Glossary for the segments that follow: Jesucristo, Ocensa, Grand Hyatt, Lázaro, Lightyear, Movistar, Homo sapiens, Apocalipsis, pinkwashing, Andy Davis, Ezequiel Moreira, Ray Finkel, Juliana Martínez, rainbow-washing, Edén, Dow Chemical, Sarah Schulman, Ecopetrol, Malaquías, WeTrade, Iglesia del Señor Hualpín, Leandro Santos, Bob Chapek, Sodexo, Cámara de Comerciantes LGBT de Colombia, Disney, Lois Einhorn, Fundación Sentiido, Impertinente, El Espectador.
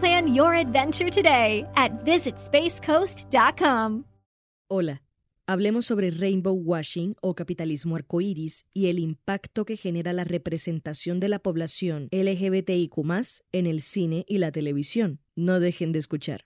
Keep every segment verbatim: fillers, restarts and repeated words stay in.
Plan your adventure today at visit space coast dot com. Hola, hablemos sobre rainbow-washing o capitalismo arcoíris y el impacto que genera la representación de la población L G B T I Q más, en el cine y la televisión. No dejen de escuchar.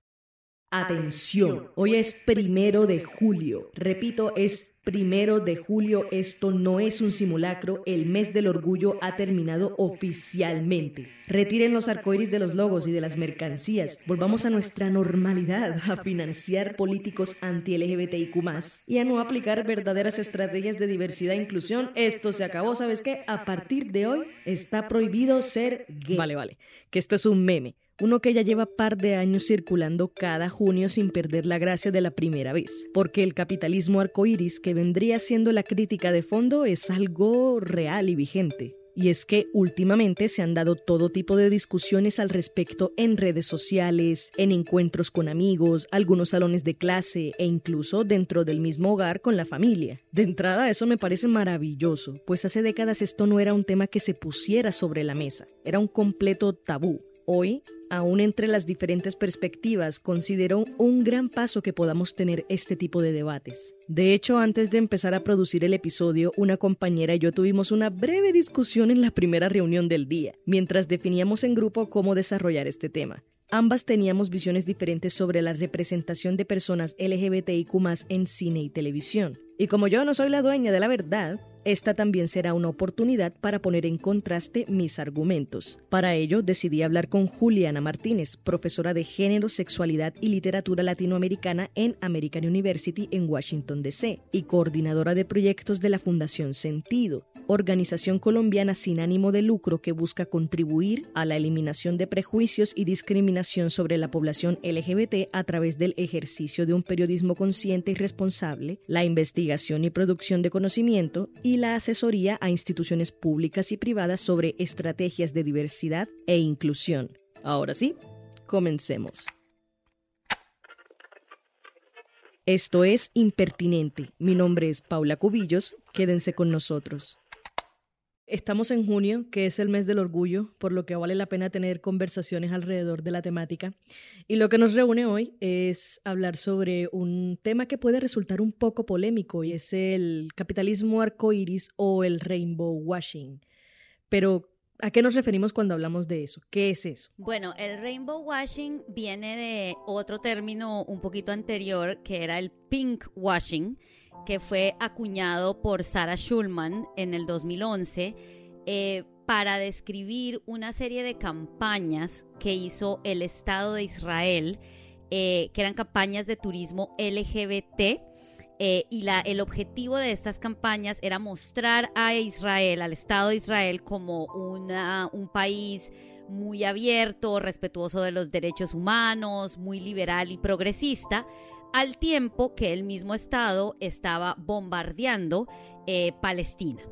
Atención, hoy es primero de julio. Repito, es primero de julio. Esto no es un simulacro. El mes del orgullo ha terminado oficialmente. Retiren los arcoíris de los logos y de las mercancías. Volvamos a nuestra normalidad, a financiar políticos anti-L G B T I Q más, y a no aplicar verdaderas estrategias de diversidad e inclusión. Esto se acabó, ¿sabes qué? A partir de hoy está prohibido ser gay. Vale, vale, que esto es un meme. Uno que ya lleva par de años circulando cada junio sin perder la gracia de la primera vez. Porque el capitalismo arcoíris, que vendría siendo la crítica de fondo, es algo real y vigente. Y es que últimamente se han dado todo tipo de discusiones al respecto en redes sociales, en encuentros con amigos, algunos salones de clase e incluso dentro del mismo hogar con la familia. De entrada, eso me parece maravilloso, pues hace décadas esto no era un tema que se pusiera sobre la mesa, era un completo tabú. Hoy, aún entre las diferentes perspectivas, considero un gran paso que podamos tener este tipo de debates. De hecho, antes de empezar a producir el episodio, una compañera y yo tuvimos una breve discusión en la primera reunión del día, mientras definíamos en grupo cómo desarrollar este tema. Ambas teníamos visiones diferentes sobre la representación de personas L G B T I Q más, en cine y televisión. Y como yo no soy la dueña de la verdad, esta también será una oportunidad para poner en contraste mis argumentos. Para ello, decidí hablar con Juliana Martínez, profesora de Género, Sexualidad y Literatura Latinoamericana en American University en Washington, D C, y coordinadora de proyectos de la Fundación Sentiido, organización colombiana sin ánimo de lucro que busca contribuir a la eliminación de prejuicios y discriminación sobre la población L G B T a través del ejercicio de un periodismo consciente y responsable, la investigación y producción de conocimiento y la asesoría a instituciones públicas y privadas sobre estrategias de diversidad e inclusión. Ahora sí, comencemos. Esto es Impertinente. Mi nombre es Paula Cubillos. Quédense con nosotros. Estamos en junio, que es el mes del orgullo, por lo que vale la pena tener conversaciones alrededor de la temática. Y lo que nos reúne hoy es hablar sobre un tema que puede resultar un poco polémico, y es el capitalismo arcoíris o el rainbow washing. Pero, ¿a qué nos referimos cuando hablamos de eso? ¿Qué es eso? Bueno, el rainbow washing viene de otro término un poquito anterior, que era el pink washing, que fue acuñado por Sarah Schulman en el dos mil once eh, para describir una serie de campañas que hizo el Estado de Israel, eh, que eran campañas de turismo L G B T, eh, y la, el objetivo de estas campañas era mostrar a Israel, al Estado de Israel, como una, un país muy abierto, respetuoso de los derechos humanos, muy liberal y progresista, al tiempo que el mismo Estado estaba bombardeando eh, Palestina.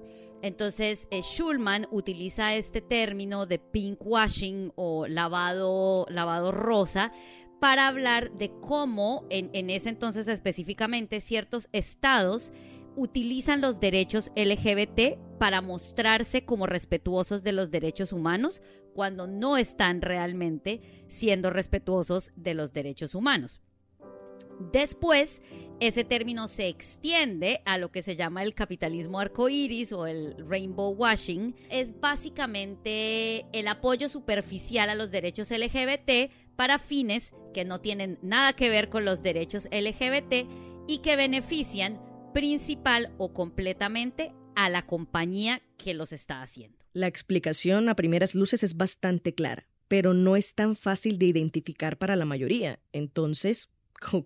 Entonces, eh, Schulman utiliza este término de pinkwashing o lavado, lavado rosa para hablar de cómo, en, en ese entonces específicamente, ciertos estados utilizan los derechos L G B T para mostrarse como respetuosos de los derechos humanos cuando no están realmente siendo respetuosos de los derechos humanos. Después, ese término se extiende a lo que se llama el capitalismo arcoíris o el rainbow-washing. Es básicamente el apoyo superficial a los derechos L G B T para fines que no tienen nada que ver con los derechos L G B T y que benefician principal o completamente a la compañía que los está haciendo. La explicación a primeras luces es bastante clara, pero no es tan fácil de identificar para la mayoría. Entonces,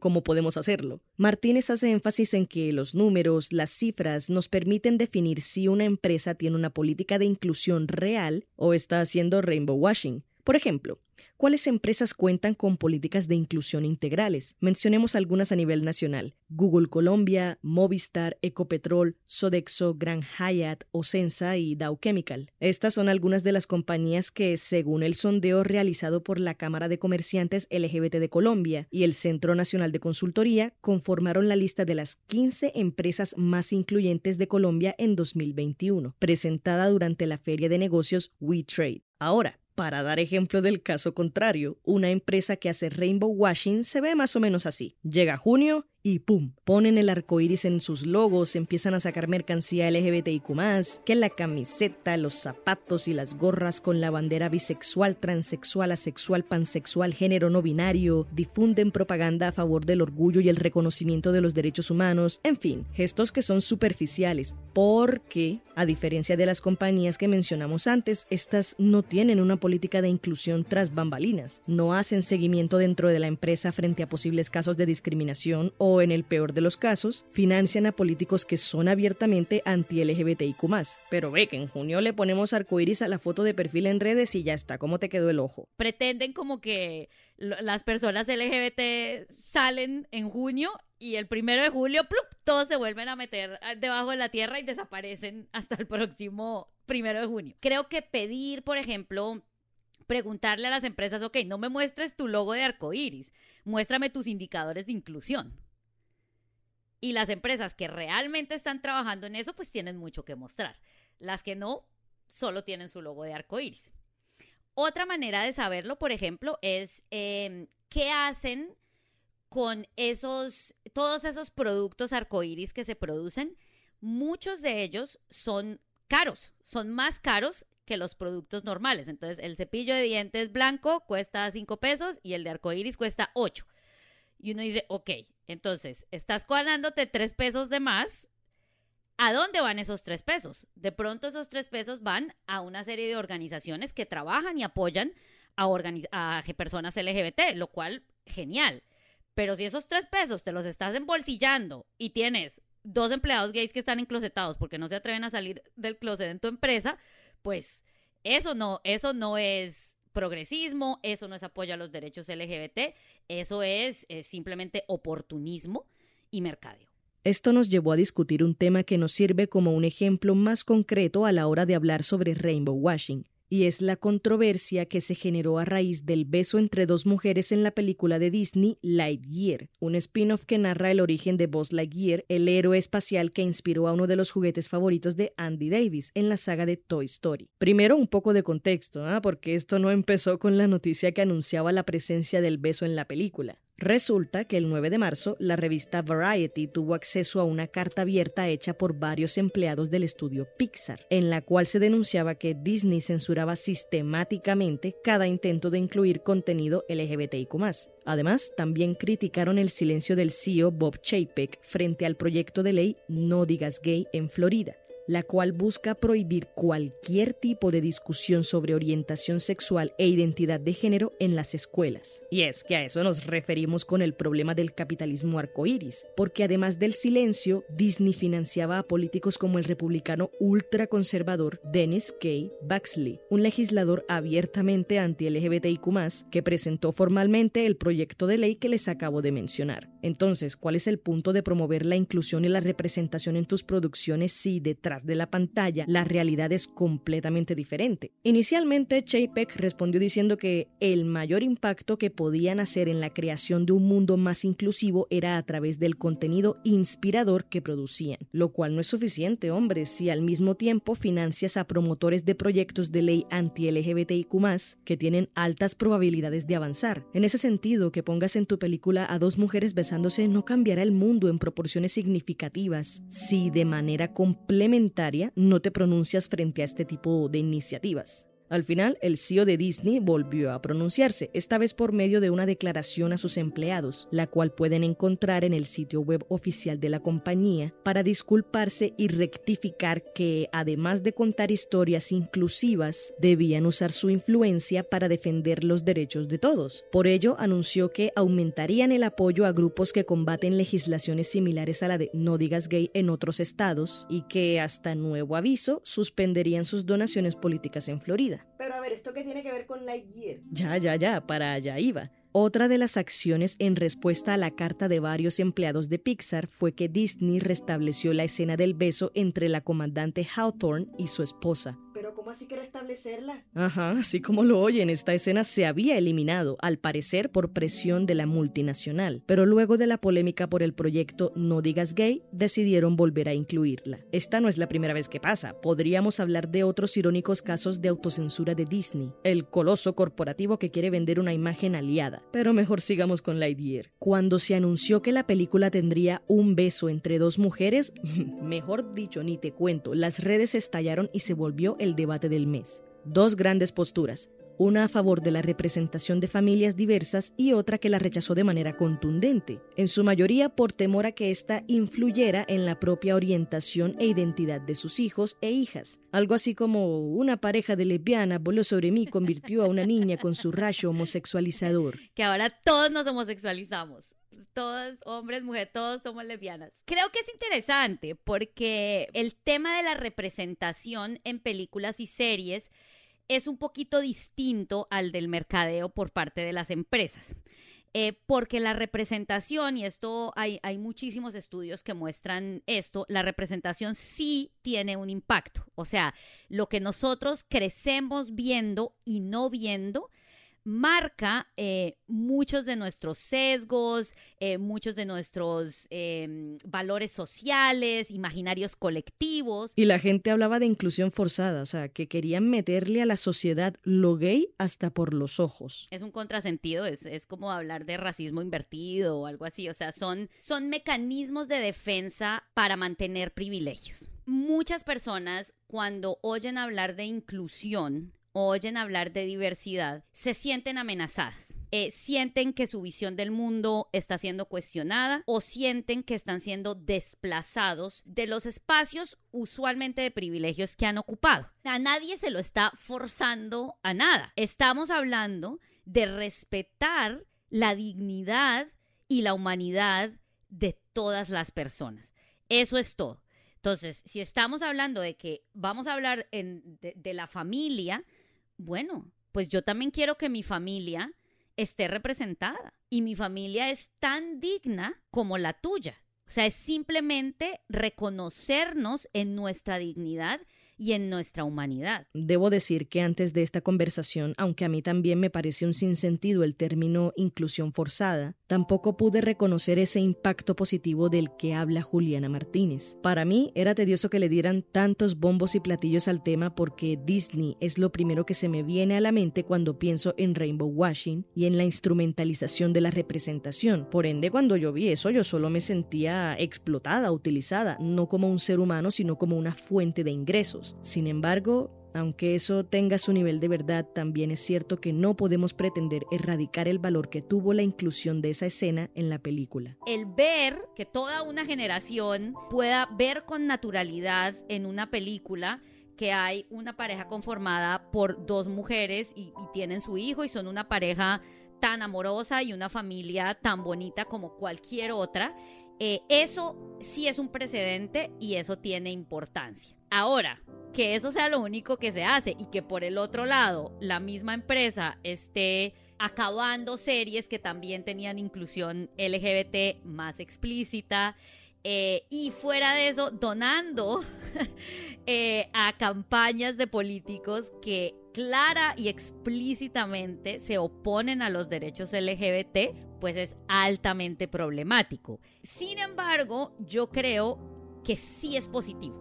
¿cómo podemos hacerlo? Martínez hace énfasis en que los números, las cifras, nos permiten definir si una empresa tiene una política de inclusión real o está haciendo rainbow washing. Por ejemplo, ¿cuáles empresas cuentan con políticas de inclusión integrales? Mencionemos algunas a nivel nacional. Google Colombia, Movistar, Ecopetrol, Sodexo, Grand Hyatt, Ocensa y Dow Chemical. Estas son algunas de las compañías que, según el sondeo realizado por la Cámara de Comerciantes L G B T de Colombia y el Centro Nacional de Consultoría, conformaron la lista de las quince empresas más incluyentes de Colombia en dos mil veintiuno, presentada durante la feria de negocios WeTrade. Ahora, para dar ejemplo del caso contrario, una empresa que hace rainbow washing se ve más o menos así. Llega junio y ¡pum! Ponen el arcoíris en sus logos, empiezan a sacar mercancía L G B T I Q más, que la camiseta, los zapatos y las gorras con la bandera bisexual, transexual, asexual, pansexual, género no binario, difunden propaganda a favor del orgullo y el reconocimiento de los derechos humanos, en fin, gestos que son superficiales, porque, a diferencia de las compañías que mencionamos antes, estas no tienen una política de inclusión tras bambalinas, no hacen seguimiento dentro de la empresa frente a posibles casos de discriminación o, O en el peor de los casos, financian a políticos que son abiertamente anti-L G B T I Q más. Pero ve que en junio le ponemos arcoíris a la foto de perfil en redes y ya está, ¿cómo te quedó el ojo? Pretenden como que las personas L G B T salen en junio y el primero de julio, ¡plup!, todos se vuelven a meter debajo de la tierra y desaparecen hasta el próximo primero de junio. Creo que pedir, por ejemplo, preguntarle a las empresas, ok, no me muestres tu logo de arcoíris, muéstrame tus indicadores de inclusión. Y las empresas que realmente están trabajando en eso, pues tienen mucho que mostrar. Las que no, solo tienen su logo de arcoíris. Otra manera de saberlo, por ejemplo, es eh, qué hacen con esos, todos esos productos arcoíris que se producen. Muchos de ellos son caros, son más caros que los productos normales. Entonces, el cepillo de dientes blanco cuesta cinco pesos y el de arcoíris cuesta ocho. Y uno dice, ok, entonces, estás cuadrándote tres pesos de más. ¿A dónde van esos tres pesos? De pronto esos tres pesos van a una serie de organizaciones que trabajan y apoyan a, organiz- a personas L G B T, lo cual, genial. Pero si esos tres pesos te los estás embolsillando y tienes dos empleados gays que están enclosetados porque no se atreven a salir del closet en tu empresa, pues eso no, eso no es progresismo, eso no es apoyo a los derechos L G B T, eso es, es simplemente oportunismo y mercadeo. Esto nos llevó a discutir un tema que nos sirve como un ejemplo más concreto a la hora de hablar sobre rainbow washing, y es la controversia que se generó a raíz del beso entre dos mujeres en la película de Disney Lightyear, un spin-off que narra el origen de Buzz Lightyear, el héroe espacial que inspiró a uno de los juguetes favoritos de Andy Davis en la saga de Toy Story. Primero un poco de contexto, ¿eh? porque esto no empezó con la noticia que anunciaba la presencia del beso en la película. Resulta que el nueve de marzo, la revista Variety tuvo acceso a una carta abierta hecha por varios empleados del estudio Pixar, en la cual se denunciaba que Disney censuraba sistemáticamente cada intento de incluir contenido L G B T I Q más. Además, también criticaron el silencio del C E O Bob Chapek frente al proyecto de ley No Digas Gay en Florida, la cual busca prohibir cualquier tipo de discusión sobre orientación sexual e identidad de género en las escuelas. Y es que a eso nos referimos con el problema del capitalismo arcoíris, porque además del silencio, Disney financiaba a políticos como el republicano ultraconservador Dennis K. Baxley, un legislador abiertamente anti-L G B T I Q más, que presentó formalmente el proyecto de ley que les acabo de mencionar. Entonces, ¿cuál es el punto de promover la inclusión y la representación en tus producciones si detrás detrás de la pantalla, la realidad es completamente diferente. Inicialmente, Chapek respondió diciendo que el mayor impacto que podían hacer en la creación de un mundo más inclusivo era a través del contenido inspirador que producían, lo cual no es suficiente, hombre, si al mismo tiempo financias a promotores de proyectos de ley anti-L G B T I Q más, que tienen altas probabilidades de avanzar. En ese sentido, que pongas en tu película a dos mujeres besándose no cambiará el mundo en proporciones significativas si de manera complementaria no te pronuncias frente a este tipo de iniciativas. Al final, el C E O de Disney volvió a pronunciarse, esta vez por medio de una declaración a sus empleados, la cual pueden encontrar en el sitio web oficial de la compañía, para disculparse y rectificar que, además de contar historias inclusivas, debían usar su influencia para defender los derechos de todos. Por ello, anunció que aumentarían el apoyo a grupos que combaten legislaciones similares a la de No digas gay en otros estados y que, hasta nuevo aviso, suspenderían sus donaciones políticas en Florida. Pero a ver, ¿esto qué tiene que ver con Lightyear? Ya, ya, ya, para allá iba. Otra de las acciones en respuesta a la carta de varios empleados de Pixar fue que Disney restableció la escena del beso entre la comandante Hawthorne y su esposa. ¿Pero cómo así que restablecerla? Ajá, así como lo oyen, esta escena se había eliminado, al parecer por presión de la multinacional. Pero luego de la polémica por el proyecto No digas gay, decidieron volver a incluirla. Esta no es la primera vez que pasa. Podríamos hablar de otros irónicos casos de autocensura de Disney, el coloso corporativo que quiere vender una imagen aliada. Pero mejor sigamos con Lightyear. Cuando se anunció que la película tendría un beso entre dos mujeres, mejor dicho, ni te cuento, las redes estallaron y se volvió el debate del mes. Dos grandes posturas, una a favor de la representación de familias diversas y otra que la rechazó de manera contundente, en su mayoría por temor a que ésta influyera en la propia orientación e identidad de sus hijos e hijas. Algo así como una pareja de lesbianas voló sobre mí, convirtió a una niña con su rayo homosexualizador. Que ahora todos nos homosexualizamos. Todos, hombres, mujeres, todos somos lesbianas. Creo que es interesante porque el tema de la representación en películas y series es un poquito distinto al del mercadeo por parte de las empresas. Eh, porque la representación, y esto hay, hay muchísimos estudios que muestran esto, la representación sí tiene un impacto. O sea, lo que nosotros crecemos viendo y no viendo marca eh, muchos de nuestros sesgos, eh, muchos de nuestros eh, valores sociales, imaginarios colectivos. Y la gente hablaba de inclusión forzada, o sea, que querían meterle a la sociedad lo gay hasta por los ojos. Es un contrasentido, es, es como hablar de racismo invertido o algo así, o sea, son, son mecanismos de defensa para mantener privilegios. Muchas personas, cuando oyen hablar de inclusión, oyen hablar de diversidad, se sienten amenazadas, eh, sienten que su visión del mundo está siendo cuestionada o sienten que están siendo desplazados de los espacios usualmente de privilegios que han ocupado. A nadie se lo está forzando a nada. Estamos hablando de respetar la dignidad y la humanidad de todas las personas. Eso es todo. Entonces, si estamos hablando de que vamos a hablar en, de, de la familia, bueno, pues yo también quiero que mi familia esté representada y mi familia es tan digna como la tuya. O sea, es simplemente reconocernos en nuestra dignidad y en nuestra humanidad. Debo decir que antes de esta conversación, aunque a mí también me parece un sinsentido el término inclusión forzada, tampoco pude reconocer ese impacto positivo del que habla Juliana Martínez. Para mí era tedioso que le dieran tantos bombos y platillos al tema porque Disney es lo primero que se me viene a la mente cuando pienso en rainbow-washing y en la instrumentalización de la representación. Por ende, cuando yo vi eso, yo solo me sentía explotada, utilizada, no como un ser humano, sino como una fuente de ingresos. Sin embargo, aunque eso tenga su nivel de verdad, también es cierto que no podemos pretender erradicar el valor que tuvo la inclusión de esa escena en la película. El ver que toda una generación pueda ver con naturalidad en una película que hay una pareja conformada por dos mujeres y, y tienen su hijo y son una pareja tan amorosa y una familia tan bonita como cualquier otra, eh, eso sí es un precedente y eso tiene importancia. Ahora, que eso sea lo único que se hace y que por el otro lado la misma empresa esté acabando series que también tenían inclusión L G B T más explícita, Eh, y fuera de eso, donando eh, a campañas de políticos que clara y explícitamente se oponen a los derechos L G B T, pues es altamente problemático. Sin embargo, yo creo que sí es positivo.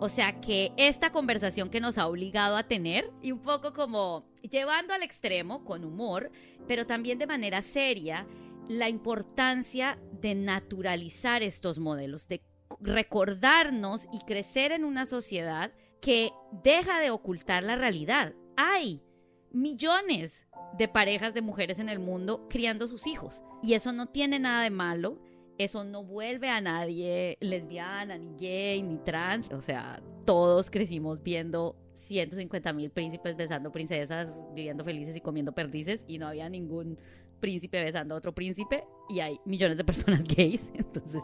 O sea, que esta conversación que nos ha obligado a tener, y un poco como llevando al extremo, con humor, pero también de manera seria, la importancia de naturalizar estos modelos, de recordarnos y crecer en una sociedad que deja de ocultar la realidad. Hay millones de parejas de mujeres en el mundo criando sus hijos, y eso no tiene nada de malo, eso no vuelve a nadie lesbiana, ni gay, ni trans. O sea, todos crecimos viendo ciento cincuenta mil príncipes besando princesas, viviendo felices y comiendo perdices, y no había ningún príncipe besando a otro príncipe, y hay millones de personas gays, entonces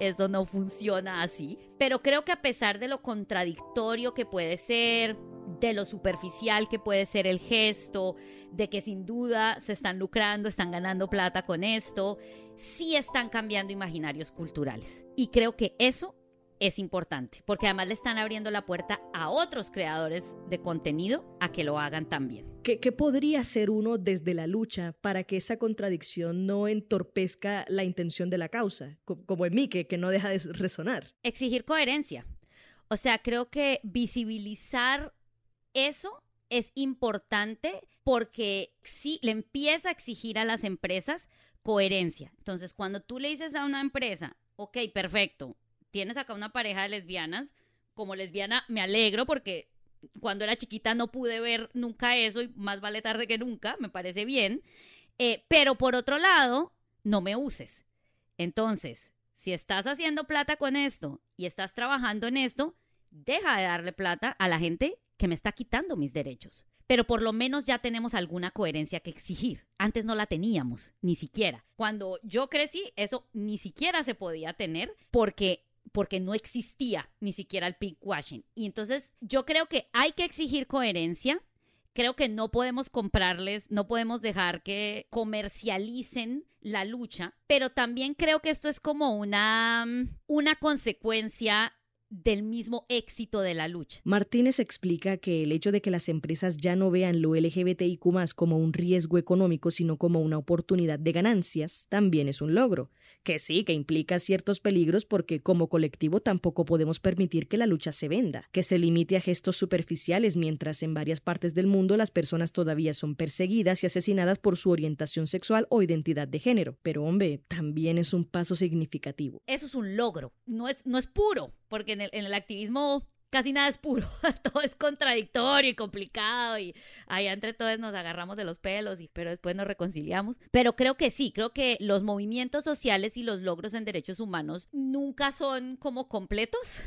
eso no funciona así. Pero creo que a pesar de lo contradictorio que puede ser, de lo superficial que puede ser el gesto, de que sin duda se están lucrando, están ganando plata con esto, sí están cambiando imaginarios culturales, y creo que eso es importante, porque además le están abriendo la puerta a otros creadores de contenido a que lo hagan también. ¿Qué, qué podría hacer uno desde la lucha para que esa contradicción no entorpezca la intención de la causa? Como en mí, que, que no deja de resonar. Exigir coherencia. O sea, creo que visibilizar eso es importante, porque sí, le empieza a exigir a las empresas coherencia. Entonces, cuando tú le dices a una empresa, ok, perfecto, tienes acá una pareja de lesbianas, como lesbiana me alegro porque cuando era chiquita no pude ver nunca eso, y más vale tarde que nunca, me parece bien, eh, pero por otro lado, no me uses. Entonces, si estás haciendo plata con esto y estás trabajando en esto, deja de darle plata a la gente que me está quitando mis derechos. Pero por lo menos ya tenemos alguna coherencia que exigir. Antes no la teníamos, ni siquiera. Cuando yo crecí, eso ni siquiera se podía tener, porque porque no existía ni siquiera el pinkwashing. Y entonces yo creo que hay que exigir coherencia. Creo que no podemos comprarles, no podemos dejar que comercialicen la lucha, pero también creo que esto es como una, una consecuencia del mismo éxito de la lucha. Martínez explica que el hecho de que las empresas ya no vean lo L G B T I Q más, como un riesgo económico, sino como una oportunidad de ganancias, también es un logro. Que sí, que implica ciertos peligros, porque como colectivo tampoco podemos permitir que la lucha se venda, que se limite a gestos superficiales, mientras en varias partes del mundo las personas todavía son perseguidas y asesinadas por su orientación sexual o identidad de género. Pero hombre, también es un paso significativo. Eso es un logro, no es, no es puro, porque en el, en el activismo casi nada es puro, todo es contradictorio y complicado, y allá entre todos nos agarramos de los pelos, y, pero después nos reconciliamos. Pero creo que sí, creo que los movimientos sociales y los logros en derechos humanos nunca son como completos,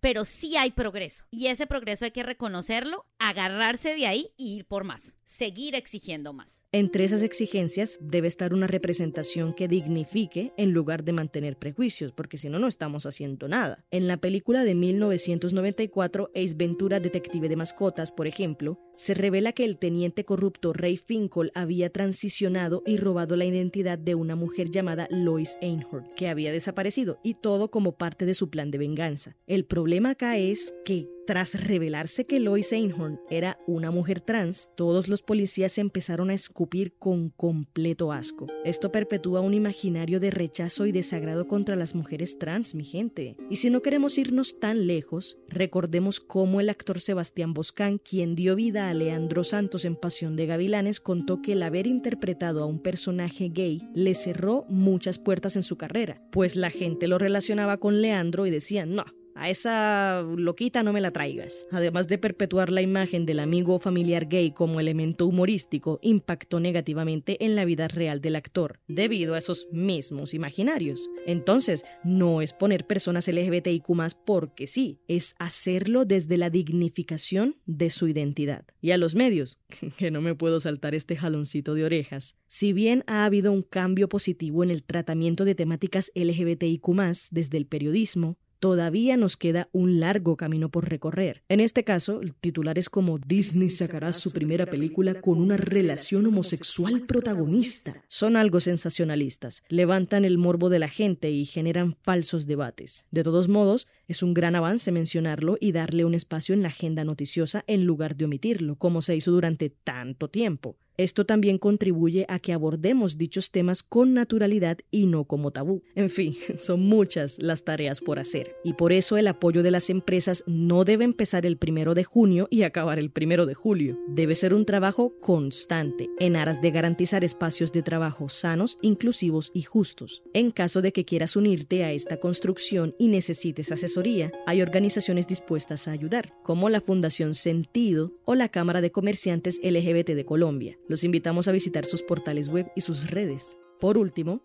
pero sí hay progreso, y ese progreso hay que reconocerlo, agarrarse de ahí y ir por más, seguir exigiendo más. Entre esas exigencias debe estar una representación que dignifique en lugar de mantener prejuicios, porque si no, no estamos haciendo nada. En la película de mil novecientos noventa y cuatro, Ace Ventura, detective de mascotas, por ejemplo, se revela que el teniente corrupto Ray Finkel había transicionado y robado la identidad de una mujer llamada Lois Einhorn, que había desaparecido, y todo como parte de su plan de venganza. El problema acá es que, tras revelarse que Lois Einhorn era una mujer trans, todos los policías empezaron a escupir con completo asco. Esto perpetúa un imaginario de rechazo y desagrado contra las mujeres trans, mi gente. Y si no queremos irnos tan lejos, recordemos cómo el actor Sebastián Boscán, quien dio vida a Leandro Santos en Pasión de Gavilanes, contó que el haber interpretado a un personaje gay le cerró muchas puertas en su carrera, pues la gente lo relacionaba con Leandro y decían, no, a esa loquita no me la traigas. Además de perpetuar la imagen del amigo o familiar gay como elemento humorístico, impactó negativamente en la vida real del actor, debido a esos mismos imaginarios. Entonces, no es poner personas L G B T I Q más, porque sí, es hacerlo desde la dignificación de su identidad. Y a los medios, que no me puedo saltar este jaloncito de orejas. Si bien ha habido un cambio positivo en el tratamiento de temáticas L G B T I Q más desde el periodismo, todavía nos queda un largo camino por recorrer. En este caso, titulares como Disney sacará su primera película con una relación homosexual protagonista son algo sensacionalistas, levantan el morbo de la gente y generan falsos debates. De todos modos, es un gran avance mencionarlo y darle un espacio en la agenda noticiosa en lugar de omitirlo, como se hizo durante tanto tiempo. Esto también contribuye a que abordemos dichos temas con naturalidad y no como tabú. En fin, son muchas las tareas por hacer. Y por eso el apoyo de las empresas no debe empezar el primero de junio y acabar el primero de julio. Debe ser un trabajo constante, en aras de garantizar espacios de trabajo sanos, inclusivos y justos. En caso de que quieras unirte a esta construcción y necesites asesoría, hay organizaciones dispuestas a ayudar, como la Fundación Sentiido o la Cámara de Comerciantes L G B T de Colombia. Los invitamos a visitar sus portales web y sus redes. Por último,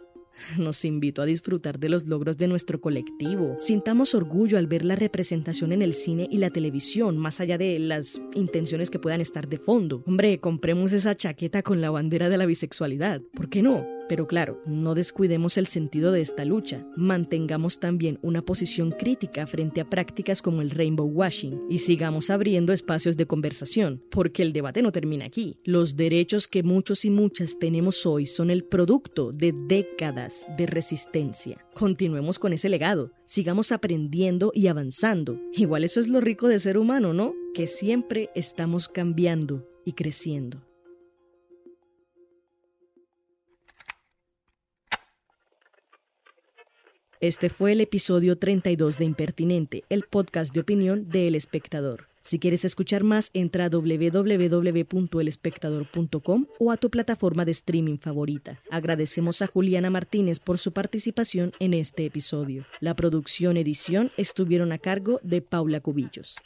nos invito a disfrutar de los logros de nuestro colectivo. Sintamos orgullo al ver la representación en el cine y la televisión, más allá de las intenciones que puedan estar de fondo. Hombre, compremos esa chaqueta con la bandera de la bisexualidad. ¿Por qué no? Pero claro, no descuidemos el sentido de esta lucha. Mantengamos también una posición crítica frente a prácticas como el rainbow-washing y sigamos abriendo espacios de conversación, porque el debate no termina aquí. Los derechos que muchos y muchas tenemos hoy son el producto de décadas de resistencia. Continuemos con ese legado, sigamos aprendiendo y avanzando. Igual eso es lo rico de ser humano, ¿no? Que siempre estamos cambiando y creciendo. Este fue el episodio treinta y dos de Impertinente, el podcast de opinión de El Espectador. Si quieres escuchar más, entra a doble u doble u doble u punto el espectador punto com o a tu plataforma de streaming favorita. Agradecemos a Juliana Martínez por su participación en este episodio. La producción y edición estuvieron a cargo de Paula Cubillos.